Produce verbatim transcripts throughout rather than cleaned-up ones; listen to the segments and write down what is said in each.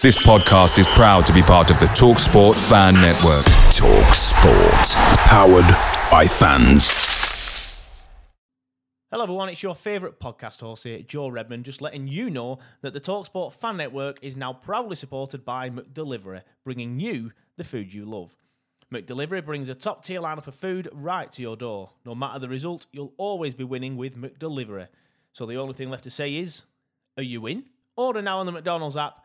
This podcast is proud to be part of the TalkSport Fan Network. TalkSport. Powered by fans. Hello everyone, it's your favourite podcast host here, Joe Redman, just letting you know that the TalkSport Fan Network is now proudly supported by McDelivery, bringing you the food you love. McDelivery brings a top-tier lineup of food right to your door. No matter the result, you'll always be winning with McDelivery. So the only thing left to say is, are you in? Order now on the McDonald's app.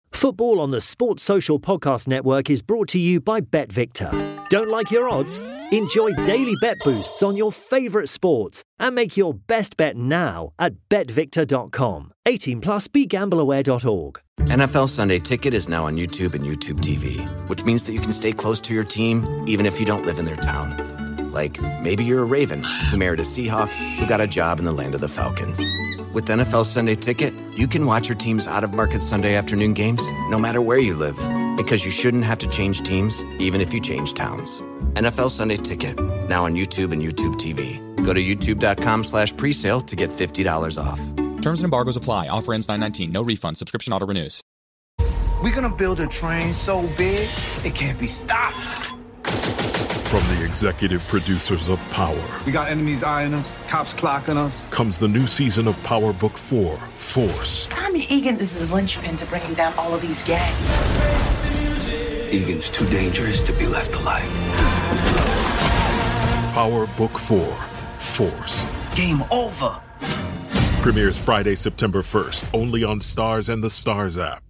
Football on the Sports Social Podcast Network is brought to you by BetVictor. Don't like your odds? Enjoy daily bet boosts on your favourite sports and make your best bet now at bet victor dot com. eighteen plus, be gamble aware dot org. N F L Sunday Ticket is now on YouTube and YouTube T V, which means that you can stay close to your team even if you don't live in their town. Like, maybe you're a Raven who married a Seahawk who got a job in the land of the Falcons. With N F L Sunday Ticket, you can watch your team's out-of-market Sunday afternoon games no matter where you live, because you shouldn't have to change teams even if you change towns. N F L Sunday Ticket, now on YouTube and YouTube T V. Go to youtube dot com slash presale to get fifty dollars off. Terms and embargoes apply. Offer ends nine nineteen. No refund. Subscription auto-renews. We're going to build a train so big it can't be stopped. From the executive producers of Power. We got enemies eyeing us, cops clocking us. Comes the new season of Power Book four, Force. Tommy Egan is the linchpin to bringing down all of these gangs. Egan's too dangerous to be left alive. Power Book four, Force. Game over. Premieres Friday, September first, only on Starz and the Starz app.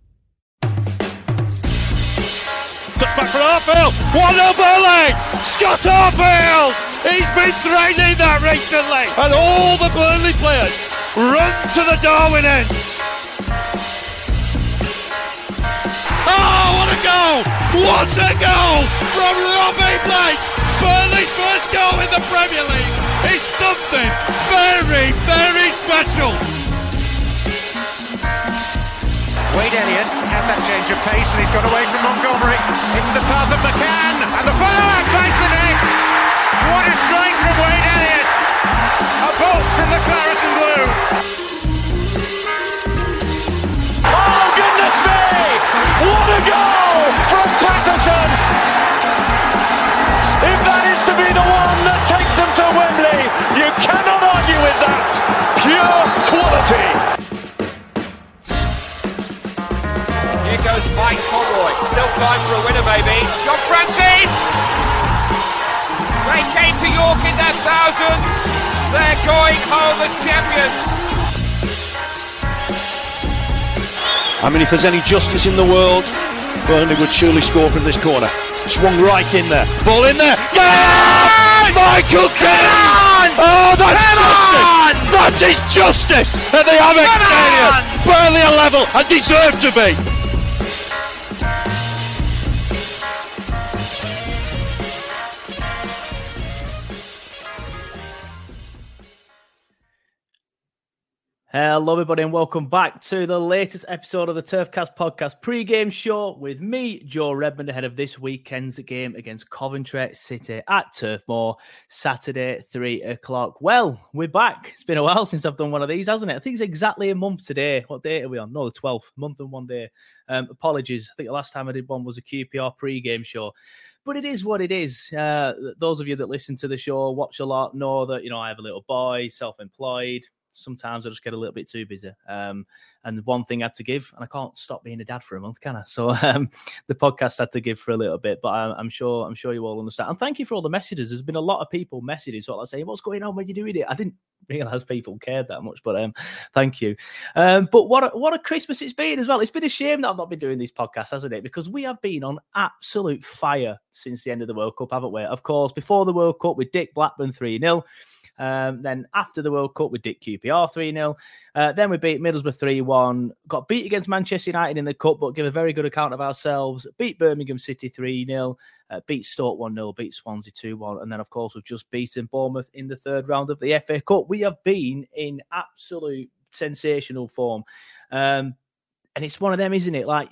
Cuts back for Arfield, one over leg, Scott Arfield, he's been threatening that recently, and all the Burnley players run to the Darwin end. Oh, what a goal, what a goal from Robbie Blake, Burnley's first goal in the Premier League is something very, very special. Wade Elliott has that change of pace and he's got away from Montgomery. It's the path of McCann and the follow-up finds the net. What a strike from Wade Elliott! A bolt from the claret and blue. Oh goodness me! What a goal from Patterson! If that is to be the one that takes them to Wembley, you cannot argue with that. Pure quality. Here goes Mike Conroy. Still time for a winner, maybe. John Francis! They came to York in their thousands. They're going home as champions. I mean, if there's any justice in the world, Burnley would surely score from this corner. Swung right in there. Ball in there. Yeah! Michael Kennan! Oh, that's justice! That is justice at the Amex Stadium. Burnley are level and deserve to be. Hello everybody and welcome back to the latest episode of the Turfcast podcast pre-game show with me, Joe Redman, ahead of this weekend's game against Coventry City at Turf Moor, Saturday, three o'clock. Well, we're back. It's been a while since I've done one of these, hasn't it? I think it's exactly a month today. What date are we on? No, the twelfth. Month and one day. Um, apologies. I think the last time I did one was a Q P R pre-game show. But it is what it is. Uh, those of you that listen to the show, watch a lot, know that, you know, I have a little boy, self-employed, sometimes I just get a little bit too busy. Um, and one thing I had to give, and I can't stop being a dad for a month, can I? So um, the podcast had to give for a little bit, but I, I'm sure I'm sure you all understand. And thank you for all the messages. There's been a lot of people messaging, sort of like saying, what's going on when you're doing it? I didn't realise people cared that much, but um, thank you. Um, but what a, what a Christmas it's been as well. It's been a shame that I've not been doing these podcasts, hasn't it? Because we have been on absolute fire since the end of the World Cup, haven't we? Of course, before the World Cup with Dick Blackburn three nil. Um, then after the World Cup, we did Q P R three nil. Uh, then we beat Middlesbrough three one. Got beat against Manchester United in the Cup, but give a very good account of ourselves. Beat Birmingham City three nil. Uh, beat Stoke one nil. Beat Swansea two one. And then, of course, we've just beaten Bournemouth in the third round of the F A Cup. We have been in absolute sensational form. Um, and it's one of them, isn't it? Like,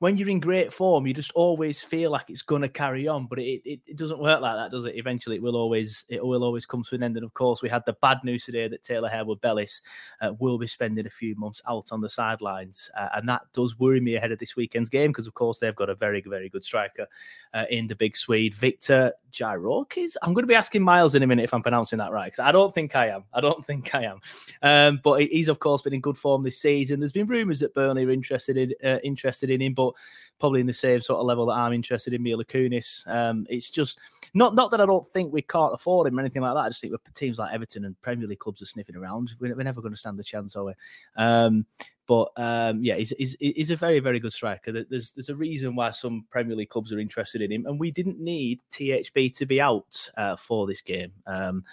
when you're in great form, you just always feel like it's going to carry on, but it, it it doesn't work like that, does it? Eventually, it will always it will always come to an end. And of course, we had the bad news today that Taylor Harwood-Bellis uh, will be spending a few months out on the sidelines, uh, and that does worry me ahead of this weekend's game because, of course, they've got a very very good striker uh, in the big Swede, Viktor Gyökeres. I'm going to be asking Miles in a minute if I'm pronouncing that right, because I don't think I am. I don't think I am. Um, but he's of course been in good form this season. There's been rumours that Burnley are interested in uh, interested in him, but probably in the same sort of level that I'm interested in Mila Kunis. Um, it's just not not that I don't think we can't afford him or anything like that. I just think with teams like Everton and Premier League clubs are sniffing around. We're, we're never going to stand the chance, are we? Um, but um, yeah, he's, he's, he's a very, very good striker. There's there's a reason why some Premier League clubs are interested in him, and we didn't need T H B to be out uh, for this game. Um,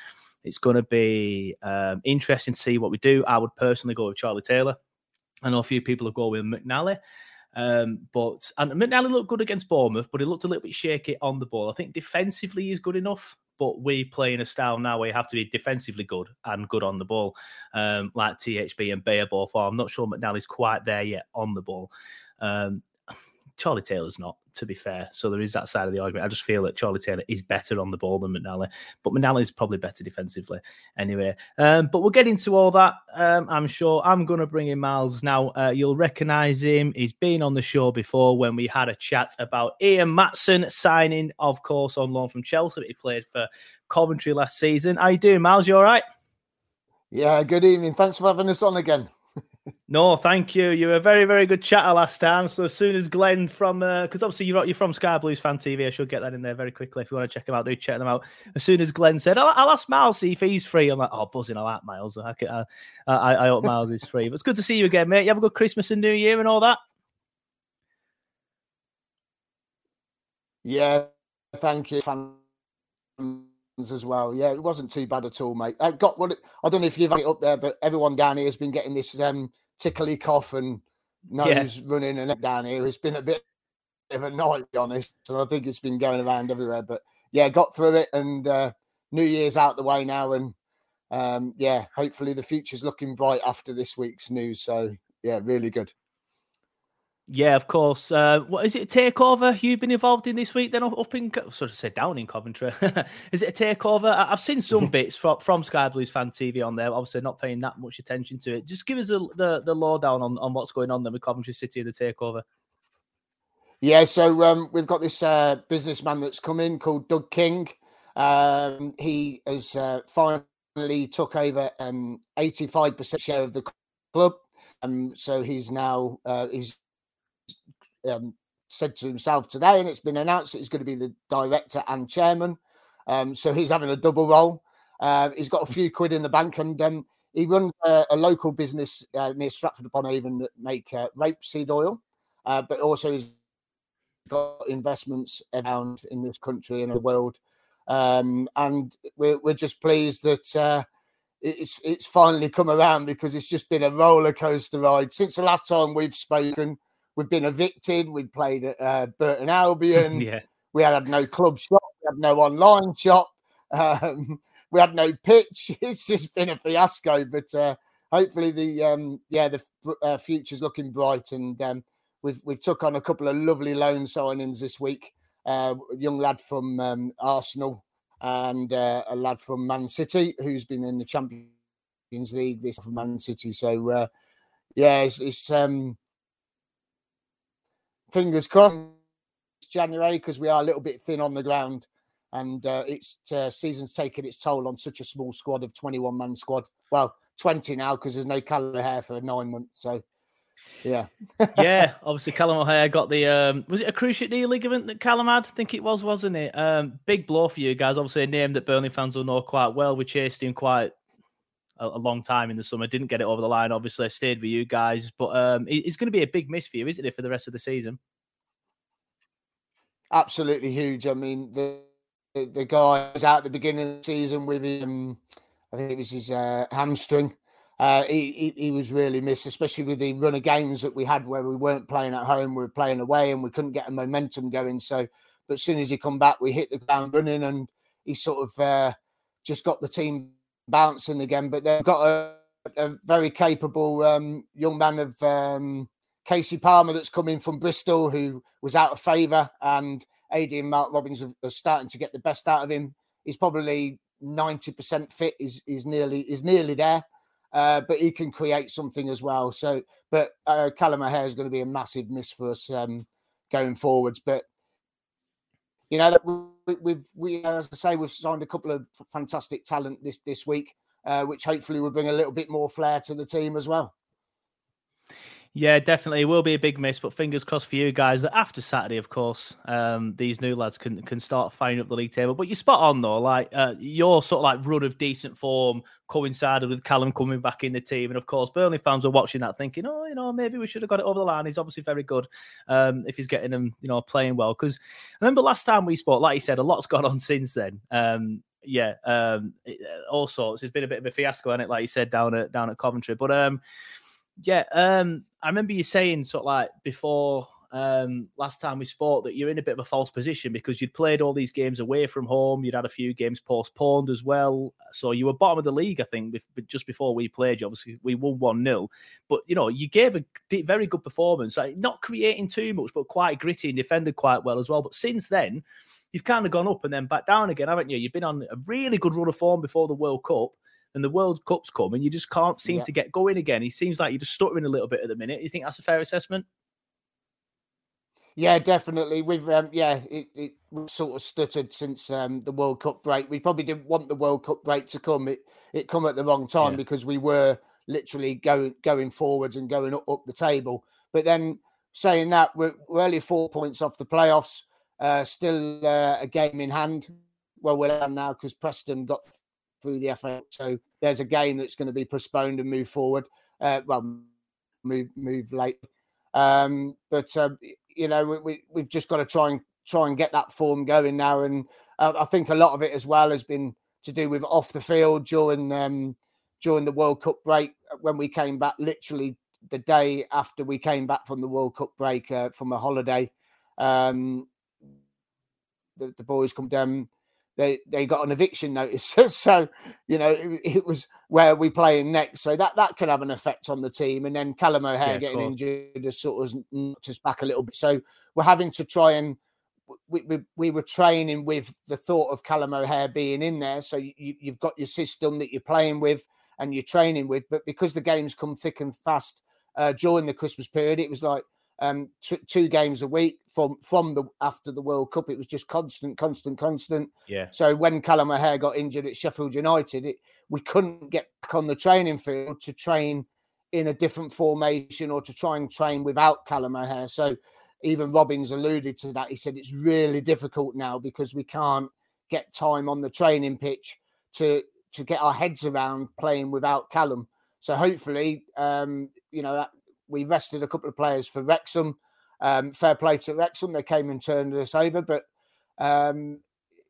it's going to be um, interesting to see what we do. I would personally go with Charlie Taylor. I know a few people have gone with McNally. Um, but and McNally looked good against Bournemouth, but he looked a little bit shaky on the ball. I think defensively he's good enough, but we play in a style now where you have to be defensively good and good on the ball, um, like T H B and Bayer both are. I'm not sure McNally's quite there yet on the ball. Um, Charlie Taylor's not, to be fair. So there is that side of the argument. I just feel that Charlie Taylor is better on the ball than McNally, but McNally is probably better defensively anyway. Um, but we'll get into all that, um, I'm sure. I'm going to bring in Miles now. Uh, you'll recognise him. He's been on the show before when we had a chat about Ian Maatsen signing, of course, on loan from Chelsea. He played for Coventry last season. How you doing, Miles? You all right? Yeah, good evening. Thanks for having us on again. No, thank you. You were a very, very good chatter last time. So as soon as Glenn from, because uh, obviously you're, you're from Sky Blues Fan T V, I should get that in there very quickly. If you want to check them out, do check them out. As soon as Glenn said, I'll, I'll ask Miles, see if he's free. I'm like, oh, buzzing, I like Miles. I, can, I, I, I hope Miles is free. But it's good to see you again, mate. You have a good Christmas and New Year and all that. Yeah, thank you. As well, yeah, it wasn't too bad at all, mate. I got what I don't know if you've had it up there, but everyone down here has been getting this um, tickly cough and nose yeah. running, and down here it's been a bit of a night, to be honest. So I think it's been going around everywhere, but yeah, got through it, and uh, New Year's out the way now, and um, yeah, hopefully the future's looking bright after this week's news. So yeah, really good. Yeah, of course. Uh, what is it? A takeover you've been involved in this week? Then up in, sort of said down in Coventry. Is it a takeover? I've seen some bits from, from Sky Blues Fan T V on there. Obviously, not paying that much attention to it. Just give us a, the the lowdown on, on what's going on there with Coventry City and the takeover. Yeah, so um, we've got this uh, businessman that's come in called Doug King. Um, he has uh, finally took over an um, eighty-five percent share of the club, and um, so he's now uh, he's. Um, said to himself today, and it's been announced that he's going to be the director and chairman. Um, so he's having a double role. Uh, he's got a few quid in the bank, and um, he runs a, a local business uh, near Stratford-upon-Avon that make uh, rapeseed oil, uh, but also he's got investments around in this country and the world. Um, and we're, we're just pleased that uh, it's it's finally come around, because it's just been a roller coaster ride since the last time we've spoken. We've been evicted. We played at uh, Burton Albion. Yeah. We had, had no club shop. We had no online shop. Um, we had no pitch. It's just been a fiasco. But uh, hopefully, the um, yeah, the uh, future's looking bright. And um, we've we've took on a couple of lovely loan signings this week. Uh, a young lad from um, Arsenal and uh, a lad from Man City who's been in the Champions League this for Man City. So uh, yeah, it's. it's um, fingers crossed, January, because we are a little bit thin on the ground, and uh, it's uh, season's taken its toll on such a small squad of twenty-one man squad. Well, twenty now because there's no Callum O'Hare for nine months. So, yeah. Yeah, obviously Callum O'Hare got the, um, was it a cruciate knee ligament that Callum had? I think it was, wasn't it? Um, big blow for you guys. Obviously a name that Burnley fans will know quite well. We chased him quite a, a long time in the summer. Didn't get it over the line, obviously. I stayed with you guys. But um, it, it's going to be a big miss for you, isn't it, for the rest of the season? Absolutely huge. I mean, the the, the guy was out at the beginning of the season with him. I think it was his uh, hamstring. Uh, he, he he was really missed, especially with the run of games that we had where we weren't playing at home, we were playing away, and we couldn't get a momentum going. So, but as soon as he come back, we hit the ground running, and he sort of uh, just got the team bouncing again. But they've got a, a very capable um, young man of um, Casey Palmer that's coming from Bristol, who was out of favour, and A D and Mark Robbins are, are starting to get the best out of him. He's probably ninety percent fit, is is nearly is nearly there, uh, but he can create something as well. So, but uh, Callum O'Hare is going to be a massive miss for us um, going forwards. But you know that we, we've we as I say we've signed a couple of fantastic talent this this week, uh, which hopefully will bring a little bit more flair to the team as well. Yeah, definitely. It will be a big miss, but fingers crossed for you guys that after Saturday, of course, um, these new lads can can start firing up the league table. But you're spot on, though. Like uh, your sort of like run of decent form coincided with Callum coming back in the team. And, of course, Burnley fans were watching that thinking, oh, you know, maybe we should have got it over the line. He's obviously very good um, if he's getting them, you know, playing well. Because I remember last time we spoke, like you said, a lot's gone on since then. Um Yeah, um, all sorts. It's been a bit of a fiasco, hasn't it? Like you said, down at down at Coventry. But um, yeah, um, I remember you saying sort of like before um, last time we spoke that you're in a bit of a false position because you'd played all these games away from home. You'd had a few games postponed as well, so you were bottom of the league, I think, just before we played you. Obviously, we won one nil, but you know you gave a very good performance, like not creating too much, but quite gritty and defended quite well as well. But since then, you've kind of gone up and then back down again, haven't you? You've been on a really good run of form before the World Cup, and the World Cup's come, and you just can't seem yeah. to get going again. It seems like you're just stuttering a little bit at the minute. You think that's a fair assessment? Yeah, definitely. We've um, yeah, it, it we've sort of stuttered since um, the World Cup break. We probably didn't want the World Cup break to come. It it come at the wrong time yeah. because we were literally going going forwards and going up, up the table. But then saying that, we're, we're only four points off the playoffs. Uh, still uh, a game in hand. Well, we're on now because Preston got through the F A. So there's a game that's going to be postponed and move forward. Uh, well, move move late. Um, but, uh, you know, we, we, we've just got to try and try and get that form going now. And uh, I think a lot of it as well has been to do with off the field during, um, during the World Cup break. When we came back, literally the day after we came back from the World Cup break uh, from a holiday, um, The, the boys come down, they, they got an eviction notice. So, you know, it, it was where we playing next. So that, that could have an effect on the team. And then Callum O'Hare yeah, getting injured has sort of knocked us back a little bit. So we're having to try and, we, we, we were training with the thought of Callum O'Hare being in there. So you, you've got your system that you're playing with and you're training with. But because the games come thick and fast uh, during the Christmas period, it was like, Um, t- two games a week from from the after the World Cup. It was just constant, constant, constant. Yeah. So when Callum O'Hare got injured at Sheffield United, it, we couldn't get back on the training field to train in a different formation or to try and train without Callum O'Hare. So even Robbins alluded to that. He said it's really difficult now because we can't get time on the training pitch to to get our heads around playing without Callum. So hopefully, um, you know, that, we rested a couple of players for Wrexham. Um, fair play to Wrexham. They came and turned us over, but um,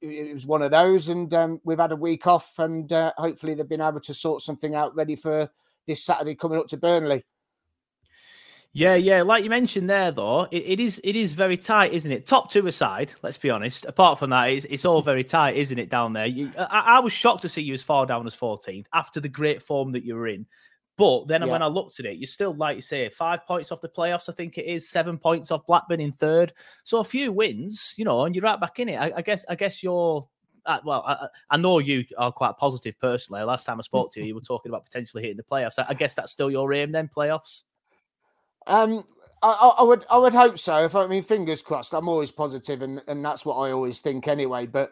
it, it was one of those. And um, we've had a week off, and uh, hopefully they've been able to sort something out ready for this Saturday coming up to Burnley. Yeah, yeah. Like you mentioned there, though, it, it is it is very tight, isn't it? Top two aside, let's be honest. Apart from that, it's, it's all very tight, isn't it, down there? You, I, I was shocked to see you as far down as fourteenth after the great form that you were in. But then yeah. when I looked at it, you're still, like you say, five points off the playoffs, I think it is, seven points off Blackburn in third. So a few wins, you know, and you're right back in it. I, I guess I guess you're, uh, well, I, I know you are quite positive personally. Last time I spoke to you, you were talking about potentially hitting the playoffs. I, I guess that's still your aim then, playoffs? Um, I, I would I would hope so. If I mean, fingers crossed. I'm always positive, and, and that's what I always think anyway. But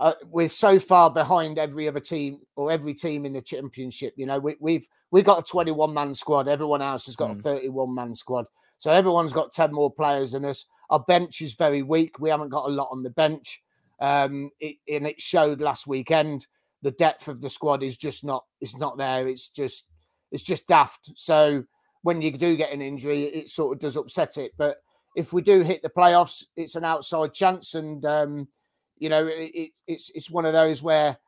uh, we're so far behind every other team or every team in the championship. You know, we, we've we've got a twenty-one man squad. Everyone else has got mm. a thirty-one man squad. So everyone's got ten more players than us. Our bench is very weak. We haven't got a lot on the bench. Um, it, and it showed last weekend. The depth of the squad is just not, it's not there. It's just, it's just daft. So when you do get an injury, it sort of does upset it. But if we do hit the playoffs, it's an outside chance. And, um, you know, it, it's it's one of those where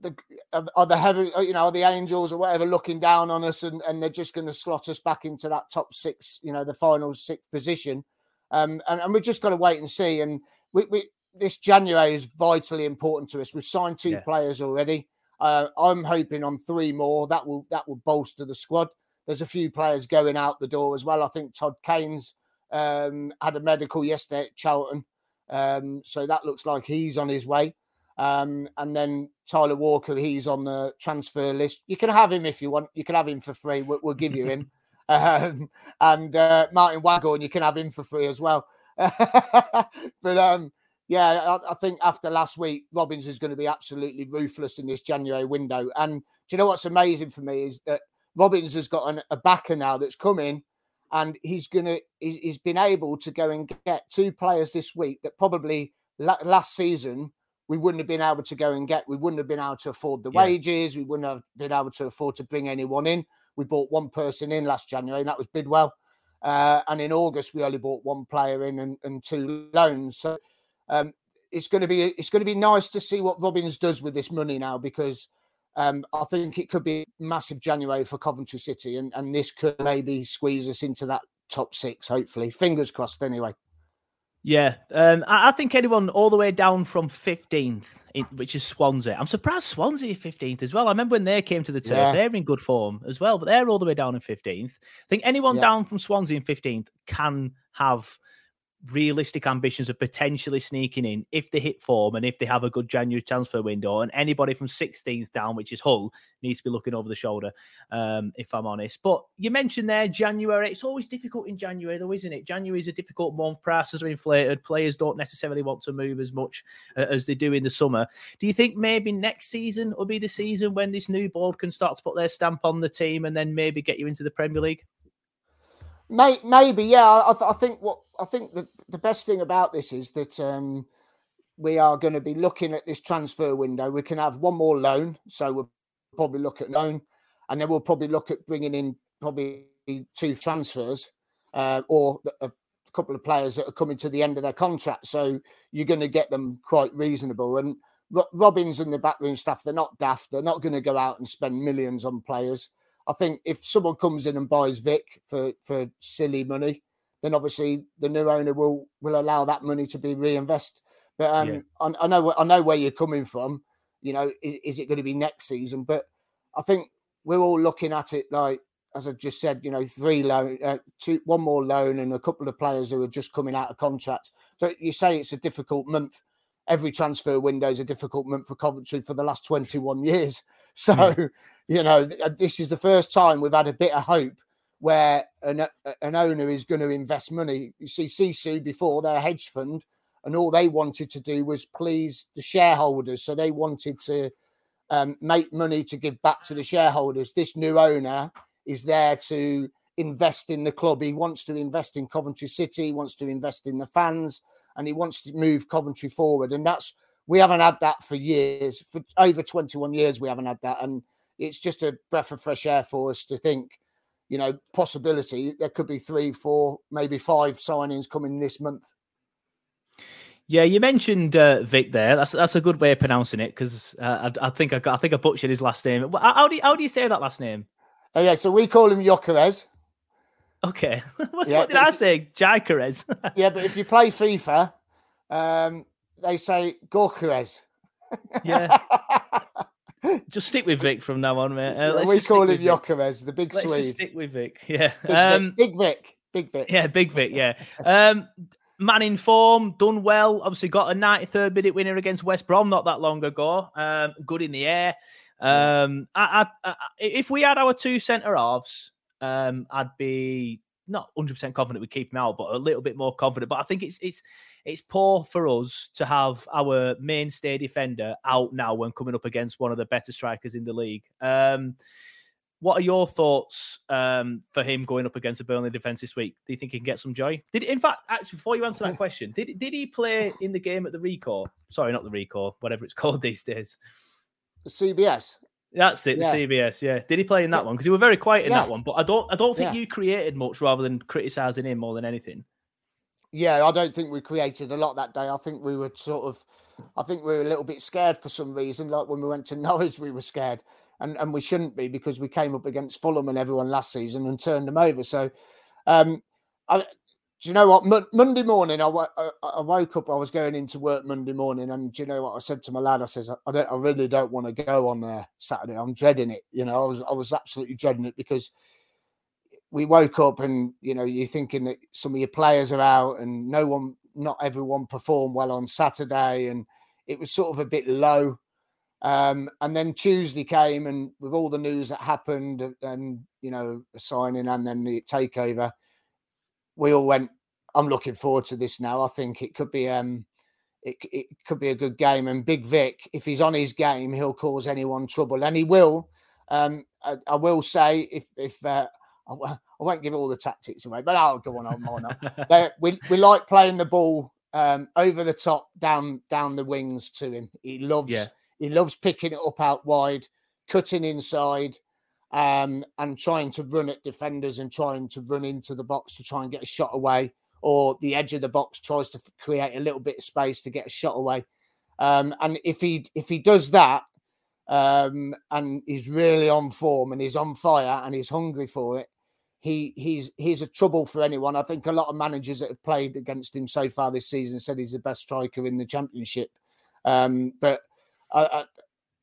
the are the heavy, you know, the Angels or whatever looking down on us, and, and they're just going to slot us back into that top six, you know, the final sixth position. Um, and, and we've just got to wait and see. And we, we this January is vitally important to us. We've signed two yeah. players already. Uh, I'm hoping on three more. That will that will bolster the squad. There's a few players going out the door as well. I think Todd Keynes um, had a medical yesterday at Charlton. Um, so that looks like he's on his way. Um, and then Tyler Walker, he's on the transfer list. You can have him if you want. You can have him for free. We'll, we'll give you him. um, and uh, Martin Waghorn, you can have him for free as well. but um, yeah, I, I think after last week, Robbins is going to be absolutely ruthless in this January window. And do you know what's amazing for me is that Robbins has got an, a backer now that's come in. And he's gonna, he's been able to go and get two players this week that probably last season we wouldn't have been able to go and get. We wouldn't have been able to afford the yeah. wages. We wouldn't have been able to afford to bring anyone in. We bought one person in last January, and that was Bidwell. Uh, and in August we only bought one player in and, and two loans. So um, it's going to be it's going to be nice to see what Robbins does with this money now, because Um, I think it could be massive January for Coventry City, and, and this could maybe squeeze us into that top six, hopefully. Fingers crossed, anyway. Yeah, um, I, I think anyone all the way down from fifteenth, in, which is Swansea. I'm surprised Swansea are fifteenth as well. I remember when they came to the turf, yeah. they're in good form as well, but they're all the way down in fifteenth. I think anyone yeah. down from Swansea in fifteenth can have realistic ambitions of potentially sneaking in if they hit form and if they have a good January transfer window. And anybody from sixteenth down, which is Hull, needs to be looking over the shoulder, um, if I'm honest. But you mentioned there January. It's always difficult in January, though, isn't it? January is a difficult month. Prices are inflated. Players don't necessarily want to move as much uh, as they do in the summer. Do you think maybe next season will be the season when this new board can start to put their stamp on the team and then maybe get you into the Premier League? Maybe, yeah. I, th- I think what I think the, the best thing about this is that um, we are going to be looking at this transfer window. We can have one more loan, so we'll probably look at loan, and then we'll probably look at bringing in probably two transfers uh, or a couple of players that are coming to the end of their contract. So you're going to get them quite reasonable. And Ro- Robbins and the backroom staff, they're not daft. They're not going to go out and spend millions on players. I think if someone comes in and buys Vic for, for silly money, then obviously the new owner will will allow that money to be reinvested. But um, yeah. I, I know I know where you're coming from. You know, is, is it going to be next season? But I think we're all looking at it like, as I just said, you know, three loan, uh, two, one more loan, and a couple of players who are just coming out of contract. So you say it's a difficult month. Every transfer window is a difficult month for Coventry for the last twenty-one years. So, mm. you know, this is the first time we've had a bit of hope where an, an owner is going to invest money. You see, Sisu before, their hedge fund, and all they wanted to do was please the shareholders. So they wanted to um, make money to give back to the shareholders. This new owner is there to invest in the club. He wants to invest in Coventry City, he wants to invest in the fans, and he wants to move Coventry forward. And that's, we haven't had that for years. For over twenty-one years, we haven't had that. And it's just a breath of fresh air for us to think, you know, possibility. There could be three, four, maybe five signings coming this month. Yeah, you mentioned uh, Vic there. That's that's a good way of pronouncing it, because uh, I, I think I got, I think I butchered his last name. How do you, how do you say that last name? Oh, yeah, so we call him Gyökeres. Okay. what, yeah, what did I say? Gyökeres. yeah, but if you play FIFA, um, they say Gyökeres. yeah. Just stick with Vic from now on, mate. Uh, yeah, we call him Gyökeres, the big let's Swede. Just stick with Vic. Yeah. Big, um, Vic. big Vic. Big Vic. Yeah, big Vic. Yeah. Um, man in form, done well. Obviously got a ninety-third minute winner against West Brom not that long ago. Um, good in the air. Um, I, I, I, if we had our two centre halves, Um, I'd be not one hundred percent confident we keep him out, but a little bit more confident. But I think it's it's it's poor for us to have our mainstay defender out now when coming up against one of the better strikers in the league. Um, what are your thoughts um, for him going up against the Burnley defence this week? Do you think he can get some joy? Did in fact, actually, before you answer that question, did did he play in the game at the Ricoh? Sorry, not the Ricoh, whatever it's called these days. The C B S. That's it, yeah. The C B S. Yeah, did he play in that yeah. one? Because he was very quiet in yeah. that one. But I don't, I don't think yeah. you created much, rather than criticising him more than anything. Yeah, I don't think we created a lot that day. I think we were sort of, I think we were a little bit scared for some reason. Like when we went to Norwich, we were scared, and and we shouldn't be, because we came up against Fulham and everyone last season and turned them over. So, um, I, do you know what? Mo- Monday morning, I, w- I woke up. I was going into work Monday morning, and do you know what I said to my lad? I says, I don't, I really don't want to go on uh, Saturday. I'm dreading it. You know, I was, I was absolutely dreading it, because we woke up and, you know, you're thinking that some of your players are out and no one, not everyone performed well on Saturday. And it was sort of a bit low. Um, and then Tuesday came, and with all the news that happened and, you know, the signing and then the takeover, we all went, I'm looking forward to this now. I think it could be, um, it, it could be a good game. And Big Vic, if he's on his game, he'll cause anyone trouble. And he will, um, I, I will say if, if, uh, I won't give all the tactics away, but I'll go on. Why not? They, we we like playing the ball um, over the top, down down the wings to him. He loves yeah. he loves picking it up out wide, cutting inside, um, and trying to run at defenders and trying to run into the box to try and get a shot away, or the edge of the box, tries to create a little bit of space to get a shot away. Um, and if he if he does that, um, and he's really on form and he's on fire and he's hungry for it, He he's he's a trouble for anyone. I think a lot of managers that have played against him so far this season said he's the best striker in the championship. Um, but I,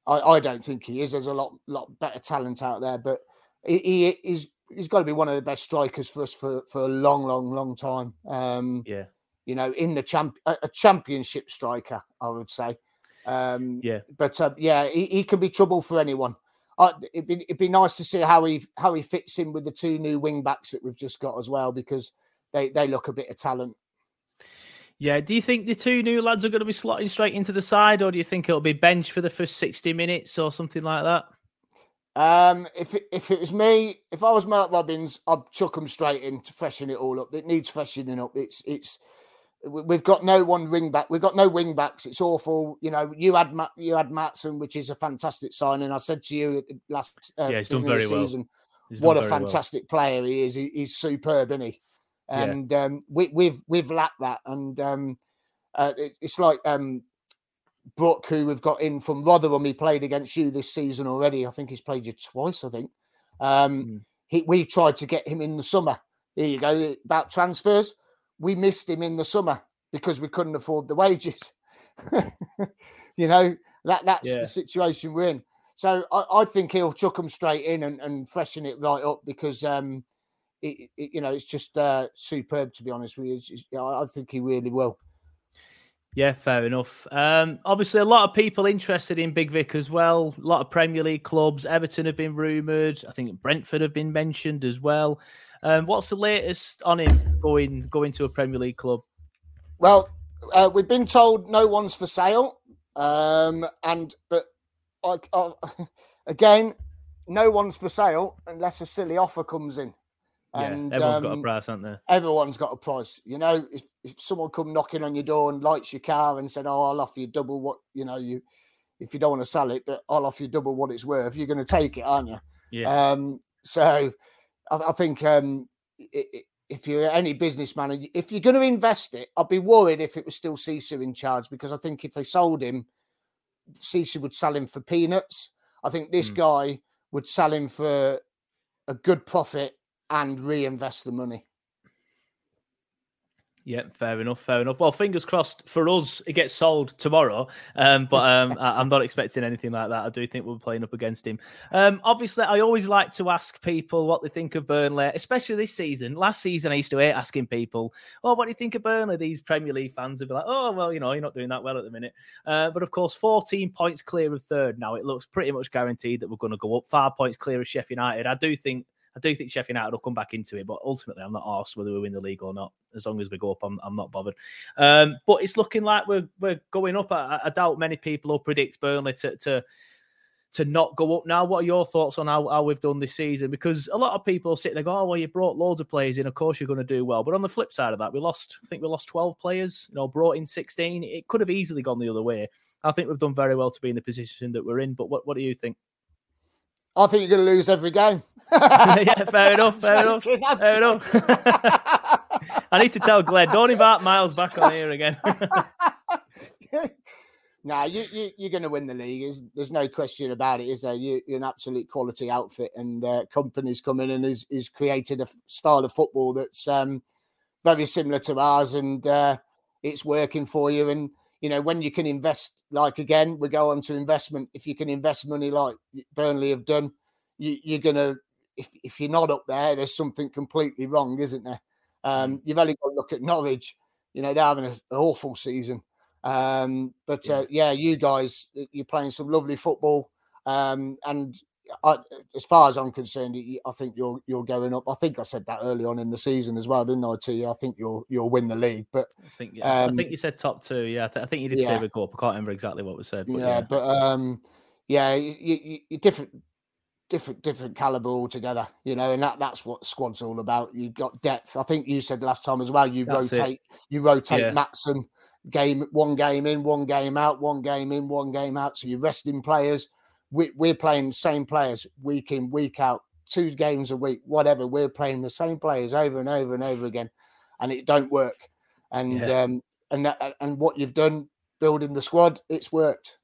I I don't think he is. There's a lot lot better talent out there, but he he's he's got to be one of the best strikers for us for, for a long long long time. Um, yeah, you know, in the champ a championship striker, I would say. Um, yeah, but uh, yeah, he, he can be trouble for anyone. Uh, it'd, be, it'd be nice to see how he how he fits in with the two new wing backs that we've just got as well, because they, they look a bit of talent. Yeah, do you think the two new lads are going to be slotting straight into the side, or do you think it'll be bench for the first sixty minutes or something like that? Um, if it, if it was me, if I was Mark Robbins, I'd chuck them straight in to freshen it all up. It needs freshening up. It's it's we've got no one wing back. We've got no wing backs. It's awful. You know, you had Ma- you had Maatsen, which is a fantastic signing. I said to you last uh, yeah, he's done very season, well. He's what done a fantastic well. player he is. He, he's superb, isn't he? And yeah. um, we, we've we've lacked that. And um, uh, it, it's like um, Brooke, who we've got in from Rotherham. He played against you this season already. I think he's played you twice. I think um, mm. he, we tried to get him in the summer. There you go. About transfers. We missed him in the summer because we couldn't afford the wages. You know, that that's yeah. the situation we're in. So I, I think he'll chuck them straight in and, and freshen it right up, because, um, it, it, you know, it's just uh, superb, to be honest with you. It's, it's, I think he really will. Yeah, fair enough. Um, obviously, a lot of people interested in Big Vic as well. A lot of Premier League clubs. Everton have been rumoured. I think Brentford have been mentioned as well. Um, what's the latest on him going going to a Premier League club? Well, uh, we've been told no one's for sale, um, and but I, I, again, no one's for sale unless a silly offer comes in. And, yeah, everyone's um, got a price, aren't they? Everyone's got a price. You know, if, if someone come knocking on your door and lights your car and said, "Oh, I'll offer you double what you know you," if you don't want to sell it, but I'll offer you double what it's worth. You're going to take it, aren't you? Yeah. Um, so. I think um, if you're any businessman, if you're going to invest it, I'd be worried if it was still Sisu in charge, because I think if they sold him, Sisu would sell him for peanuts. I think this mm. guy would sell him for a good profit and reinvest the money. Yeah, fair enough, fair enough. Well, fingers crossed for us, it gets sold tomorrow, um, but um, I, I'm not expecting anything like that. I do think we'll be playing up against him. Um, obviously, I always like to ask people what they think of Burnley, especially this season. Last season, I used to hate asking people, oh, what do you think of Burnley? These Premier League fans would be like, oh, well, you know, you're not doing that well at the minute. Uh, but, of course, fourteen points clear of third now. It looks pretty much guaranteed that we're going to go up, five points clear of Sheffield United. I do think I do think Sheffield United will come back into it, but ultimately I'm not arsed whether we win the league or not. As long as we go up, I'm, I'm not bothered. Um, but it's looking like we're we're going up. I, I doubt many people will predict Burnley to to to not go up now. What are your thoughts on how, how we've done this season? Because a lot of people sit there and go, oh, well, you brought loads of players in. Of course you're going to do well. But on the flip side of that, we lost, I think we lost twelve players, you know, brought in sixteen. It could have easily gone the other way. I think we've done very well to be in the position that we're in. But what, what do you think? I think you're going to lose every game. yeah, fair enough, fair enough, fair enough. I need to tell Glenn, don't invite Miles back on here again. No, nah, you, you, you're going to win the league. There's, there's no question about it, is there? You, you're an absolute quality outfit, and uh, Company's come in and has, has created a style of football that's um, very similar to ours, and uh, it's working for you. And, you know, when you can invest, like, again, we go on to investment. If you can invest money like Burnley have done, you, you're going to, if, if you're not up there, there's something completely wrong, isn't there? Um, you've only got to look at Norwich. You know, they're having a, an awful season. Um, but uh, yeah, you guys, you're playing some lovely football. Um, and I, as far as I'm concerned, I think you're you're going up. I think I said that early on in the season as well, didn't I? To you, I think you'll you'll win the league. But I think yeah. um, I think you said top two. Yeah, I, th I think you did yeah. say we go up. I can't remember exactly what was said. But yeah, yeah, but um, yeah, you, you, you're different, different, different caliber altogether. You know, and that that's what squad's all about. You've got depth. I think you said last time as well. You that's rotate. It. You rotate yeah. Maatsen. Game one game in, one game out, one game in, one game out. So you're resting players. We, we're playing the same players week in, week out, two games a week, whatever. We're playing the same players over and over and over again, and it don't work. And yeah. um, and that, and what you've done building the squad, it's worked.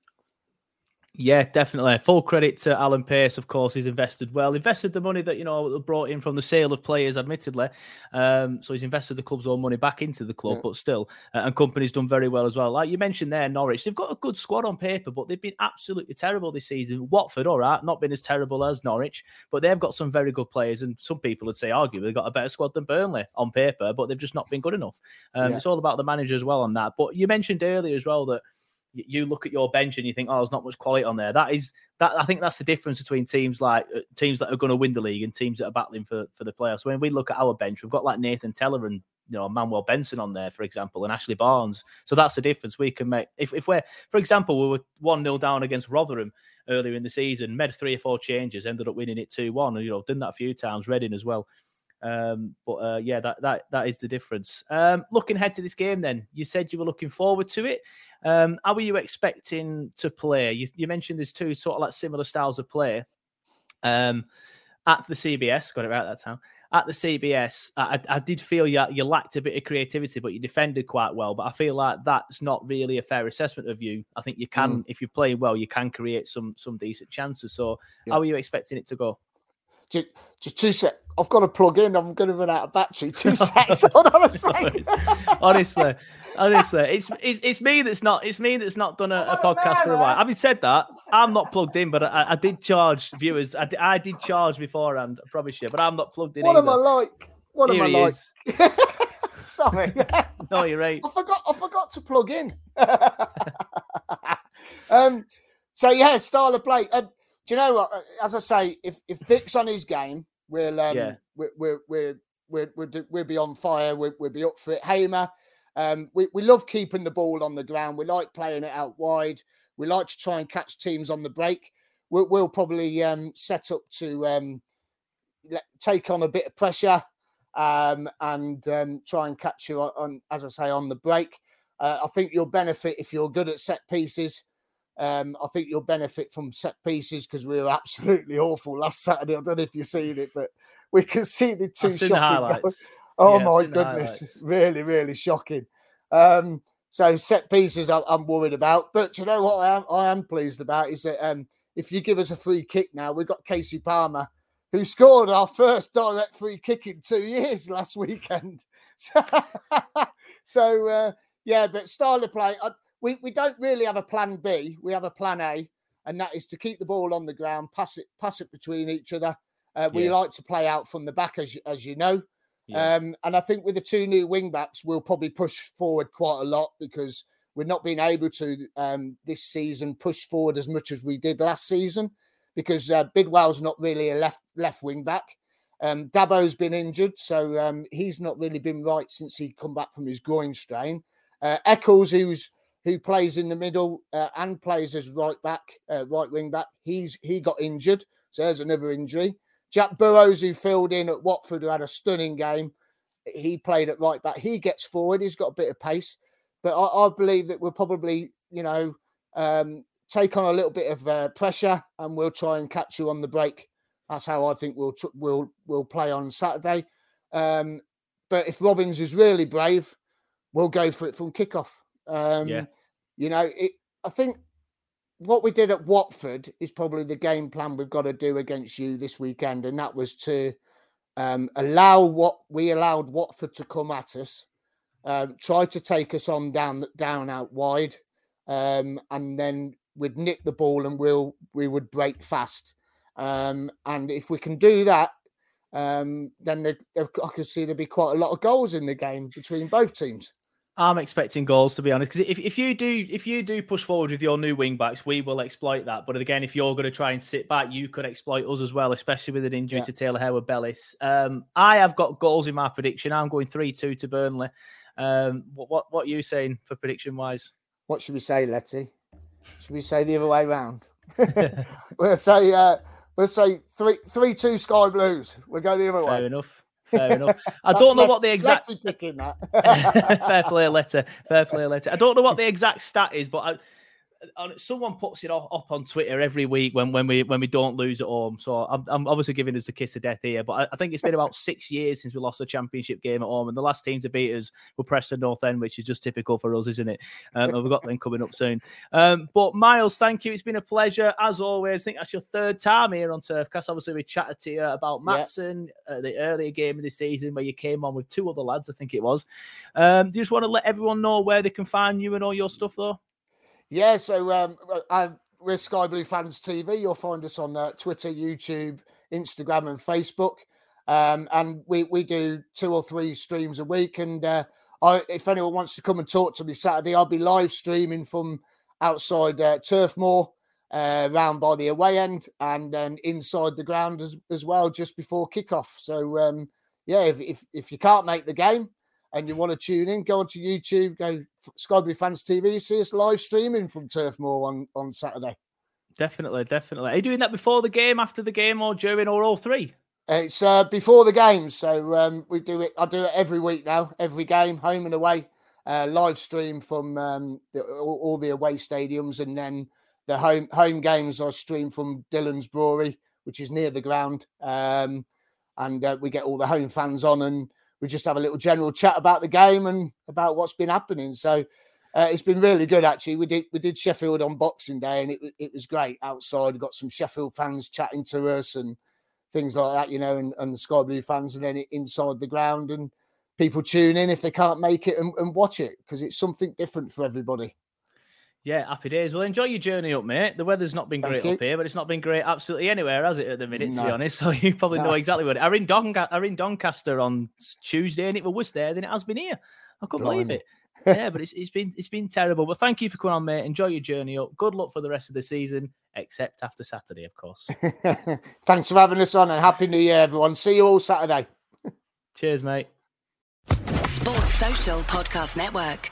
Yeah, definitely. Full credit to Alan Pace, of course. He's invested well, invested the money that, you know, brought in from the sale of players, admittedly. Um, so he's invested the club's own money back into the club, yeah. but still, uh, and Company's done very well as well. Like you mentioned there, Norwich, they've got a good squad on paper, but they've been absolutely terrible this season. Watford, all right, not been as terrible as Norwich, but they've got some very good players, and some people would say, arguably, they've got a better squad than Burnley on paper, but they've just not been good enough. Um, yeah. It's all about the manager as well on that. But you mentioned earlier as well that you look at your bench and you think, oh, there's not much quality on there. That is that. I think that's the difference between teams like teams that are going to win the league and teams that are battling for, for the playoffs. When we look at our bench, we've got like Nathan Teller and, you know, Manuel Benson on there, for example, and Ashley Barnes. So that's the difference we can make. If if we're, for example, we were one nil down against Rotherham earlier in the season, made three or four changes, ended up winning it two one, and, you know, done that a few times. Reading as well. Um, but uh, yeah, that that that is the difference. Um, looking ahead to this game, then, you said you were looking forward to it. Um, how were you expecting to play? You, you mentioned there's two sort of like similar styles of play. Um, at the C B S, got it right that time. At the C B S, I, I did feel you, you lacked a bit of creativity, but you defended quite well. But I feel like that's not really a fair assessment of you. I think you can, mm. if you play well, you can create some some decent chances. So, yeah. how are you expecting it to go? Just, just two sec. I've got to plug in. I'm going to run out of battery. Two secs. Hold on a second. honestly, honestly, it's, it's it's me that's not. It's me that's not done a, a podcast man, for a while. Man. Having said that, I'm not plugged in, but I, I did charge viewers. I, I did charge beforehand. I promise you, but I'm not plugged in. What either. am I like? What Here am I like? Sorry. No, you're right. I forgot. I forgot to plug in. um. So yeah, style of play. Um, do you know what? As I say, if if Vic's on his game, we'll um, yeah. we we we we we'll, we'll be on fire. We'll, we'll be up for it. Hamer, um, we we love keeping the ball on the ground. We like playing it out wide. We like to try and catch teams on the break. We'll, we'll probably um, set up to um, let, take on a bit of pressure um, and um, try and catch you on, on, as I say, on the break. Uh, I think you'll benefit if you're good at set pieces. Um, I think you'll benefit from set pieces because we were absolutely awful last Saturday. I don't know if you've seen it, but we conceded two shocking goals. Oh yeah, my goodness, really, really shocking. Um, so set pieces, I, I'm worried about. But you know what I am, I am pleased about is that um, if you give us a free kick now, we've got Casey Palmer, who scored our first direct free kick in two years last weekend. So, so uh, yeah, but style of play. I, We we don't really have a plan B. We have a plan A, and that is to keep the ball on the ground, pass it pass it between each other. Uh, we yeah. like to play out from the back, as you, as you know. Yeah. Um, and I think with the two new wing backs, we'll probably push forward quite a lot because we're not being able to um, this season push forward as much as we did last season because uh, Bidwell's not really a left left wing back. Um, Dabo's been injured, so um, he's not really been right since he come back from his groin strain. Uh, Eccles, who's who plays in the middle uh, and plays as right back, uh, right wing back, he's he got injured, so there's another injury. Jack Burrows, who filled in at Watford, who had a stunning game, he played at right back. He gets forward, he's got a bit of pace, but I, I believe that we'll probably, you know, um, take on a little bit of uh, pressure, and we'll try and catch you on the break. That's how I think we'll we'll we'll play on Saturday. Um, but if Robbins is really brave, we'll go for it from kickoff. Um, yeah. You know, it, I think what we did at Watford is probably the game plan we've got to do against you this weekend, and that was to um, allow what we allowed Watford to come at us, um, try to take us on down down out wide, um, and then we'd nick the ball and we'll we would break fast. Um, and if we can do that, um, then they, I could see there'd be quite a lot of goals in the game between both teams. I'm expecting goals, to be honest, because if, if you do if you do push forward with your new wing backs, we will exploit that. But again, if you're going to try and sit back, you could exploit us as well, especially with an injury yeah. to Taylor Harwood-Bellis. Um, I have got goals in my prediction. I'm going three two to Burnley. Um, what what what are you saying for prediction wise? What should we say, Letty? Should we say the other way round? We'll say. Uh, We'll say three, three, two Sky Blues. We'll go the other Fair way. Fair enough. Fair enough. I don't know what the exact... Letty picking that. Fair play, Letty. Fair play, Letty. I don't know what the exact stat is, but I, someone puts it up on Twitter every week when, when we when we don't lose at home. So I'm, I'm obviously giving us the kiss of death here, but I, I think it's been about six years since we lost a championship game at home, and the last team to beat us were Preston North End, which is just typical for us, isn't it? Um, and we've got them coming up soon. Um, but Miles, thank you. It's been a pleasure, as always. I think that's your third time here on Turfcast. Obviously, we chatted to you about Maatsen, yeah. uh, the earlier game of the season where you came on with two other lads, I think it was. Um, do you just want to let everyone know where they can find you and all your stuff, though? Yeah, so um, I, we're Sky Blue Fans T V. You'll find us on uh, Twitter, YouTube, Instagram and Facebook. Um, and we, we do two or three streams a week. And uh, I, if anyone wants to come and talk to me Saturday, I'll be live streaming from outside uh, Turf Moor, uh, round by the away end, and then inside the ground as, as well, just before kickoff. So, um, yeah, if, if if you can't make the game, and you want to tune in, go onto YouTube, go Sky Blue Fans T V, see us live streaming from Turf Moor on, on Saturday. Definitely, definitely. Are you doing that before the game, after the game, or during, or all three? It's uh, before the game, so um, we do it. I do it every week now, every game, home and away, uh, live stream from um, the, all, all the away stadiums, and then the home home games I stream from Dylan's Brewery, which is near the ground, um, and uh, we get all the home fans on, and we just have a little general chat about the game and about what's been happening. So uh, it's been really good, actually. We did we did Sheffield on Boxing Day, and it it was great outside. We got some Sheffield fans chatting to us and things like that, you know, and, and the Sky Blue fans, and then inside the ground, and people tune in if they can't make it and, and watch it, because it's something different for everybody. Yeah, happy days. Well, enjoy your journey up, mate. The weather's not been Thank great you. Up here, but it's not been great absolutely anywhere, has it, at the minute, no. to be honest? So you probably no. know exactly what it is. I'm in, Don- I'm in Doncaster on Tuesday, and it was worse there than it has been here. I couldn't Blimey. believe it. Yeah, but it's it's been it's been terrible. But thank you for coming on, mate. Enjoy your journey up. Good luck for the rest of the season, except after Saturday, of course. Thanks for having us on, and Happy New Year, everyone. See you all Saturday. Cheers, mate. Sports Social Podcast Network.